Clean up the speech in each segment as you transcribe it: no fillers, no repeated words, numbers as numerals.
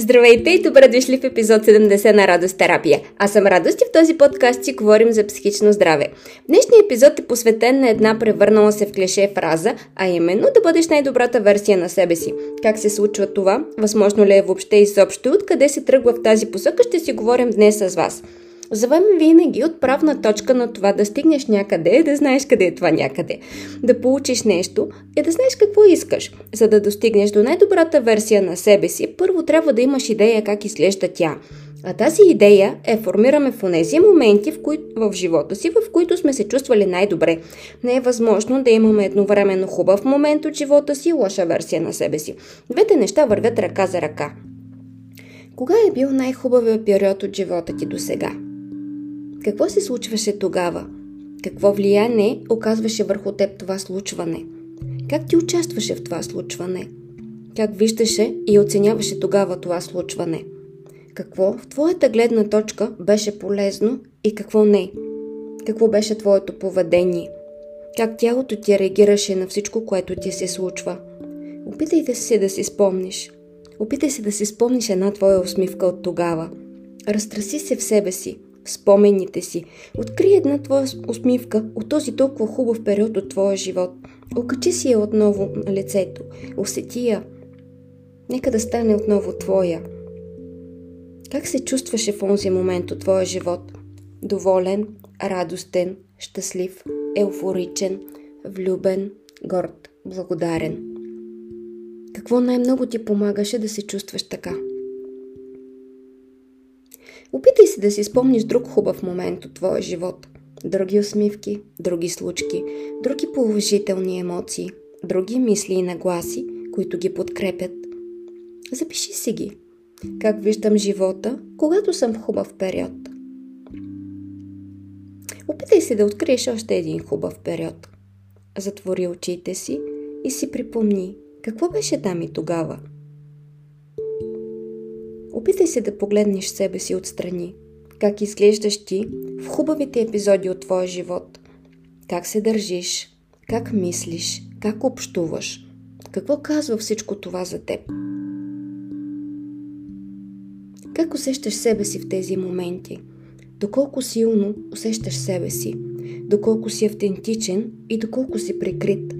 Здравейте и добре дошли в епизод 70 на Радост Терапия. Аз съм Радост и в този подкаст си говорим за психично здраве. Днешният епизод е посветен на една превърнала се в клише фраза, а именно да бъдеш най-добрата версия на себе си. Как се случва това? Възможно ли е въобще изобщо и откъде се тръгва в тази посока, ще си говорим днес с вас. Заваме винаги отправна точка на това да стигнеш някъде и да знаеш къде е това някъде. Да получиш нещо и да знаеш какво искаш. За да достигнеш до най-добрата версия на себе си, първо трябва да имаш идея как изглежда тя. А тази идея формираме в онези моменти в живота си, в които сме се чувствали най-добре. Не е възможно да имаме едновременно хубав момент от живота си и лоша версия на себе си. Двете неща вървят ръка за ръка. Кога е бил най-хубавият период от живота ти досега? Какво се случваше тогава? Какво влияние оказваше върху теб това случване? Как ти участваше в това случване? Как виждаше и оценяваше тогава това случване? Какво в твоята гледна точка беше полезно и какво не? Какво беше твоето поведение? Как тялото ти реагираше на всичко, което ти се случва? Опитайте се да си спомниш. Опитай се да си спомниш една твоя усмивка от тогава. Разтраси се в себе си. Спомените си. Откри една твоя усмивка от този толкова хубав период от твоя живот. Окачи си я отново на лицето. Усети я. Нека да стане отново твоя. Как се чувстваше в онзи момент от твоя живот? Доволен, радостен, щастлив, еуфоричен, влюбен, горд, благодарен. Какво най-много ти помагаше да се чувстваш така? Опитай се да си спомниш друг хубав момент от твоя живот. Други усмивки, други случки, други положителни емоции, други мисли и нагласи, които ги подкрепят. Запиши си ги. Как виждам живота, когато съм в хубав период? Опитай се да откриеш още един хубав период. Затвори очите си и си припомни какво беше там и тогава. Опитай се да погледнеш себе си отстрани. Как изглеждаш ти в хубавите епизоди от твоя живот? Как се държиш? Как мислиш? Как общуваш? Какво казва всичко това за теб? Как усещаш себе си в тези моменти? Доколко силно усещаш себе си? Доколко си автентичен и доколко си прикрит?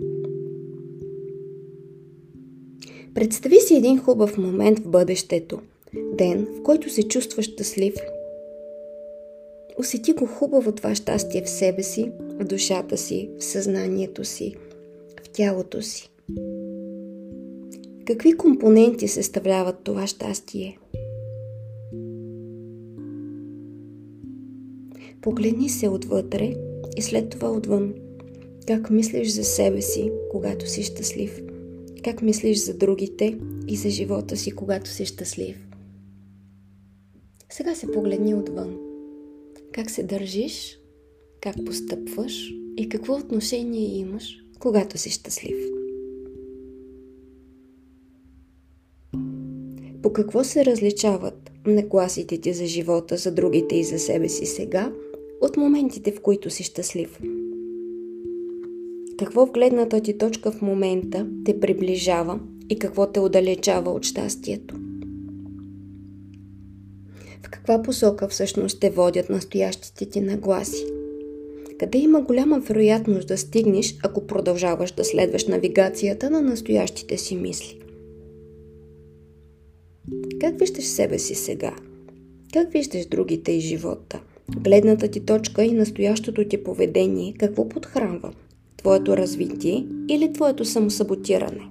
Представи си един хубав момент в бъдещето. Ден, в който се чувстваш щастлив. Усети го хубаво това щастие в себе си, в душата си, в съзнанието си, в тялото си. Какви компоненти съставляват това щастие? Погледни се отвътре и след това отвън. Как мислиш за себе си, когато си щастлив? Как мислиш за другите и за живота си, когато си щастлив? Сега се погледни отвън. Как се държиш, как постъпваш и какво отношение имаш, когато си щастлив. По какво се различават нагласите ти за живота, за другите и за себе си сега, от моментите, в които си щастлив? Какво в гледната ти точка в момента те приближава и какво те отдалечава от щастието? В каква посока всъщност те водят настоящите ти нагласи? Къде има голяма вероятност да стигнеш, ако продължаваш да следваш навигацията на настоящите си мисли? Как виждаш себе си сега? Как виждаш другите и живота? Гледната ти точка и настоящото ти поведение какво подхранва? Твоето развитие или твоето самосаботиране?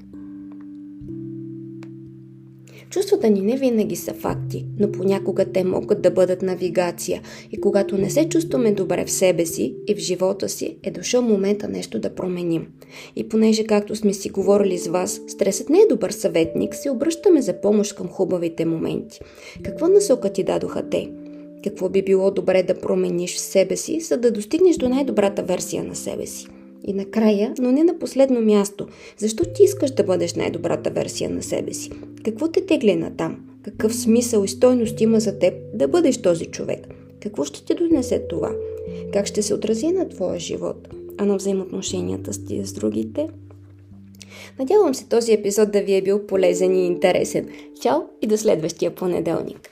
Чувствата ни не винаги са факти, но понякога те могат да бъдат навигация и когато не се чувстваме добре в себе си и в живота си, е дошъл момента нещо да променим. И понеже, както сме си говорили с вас, стресът не е добър съветник, се обръщаме за помощ към хубавите моменти. Какво насока ти дадоха те? Какво би било добре да промениш в себе си, за да достигнеш до най-добрата версия на себе си? И накрая, но не на последно място, защо ти искаш да бъдеш най-добрата версия на себе си? Какво те тегли натам? Какъв смисъл и стойност има за теб да бъдеш този човек? Какво ще ти донесе това? Как ще се отрази на твоя живот, а на взаимоотношенията с другите? Надявам се този епизод да ви е бил полезен и интересен. Чао и до следващия понеделник!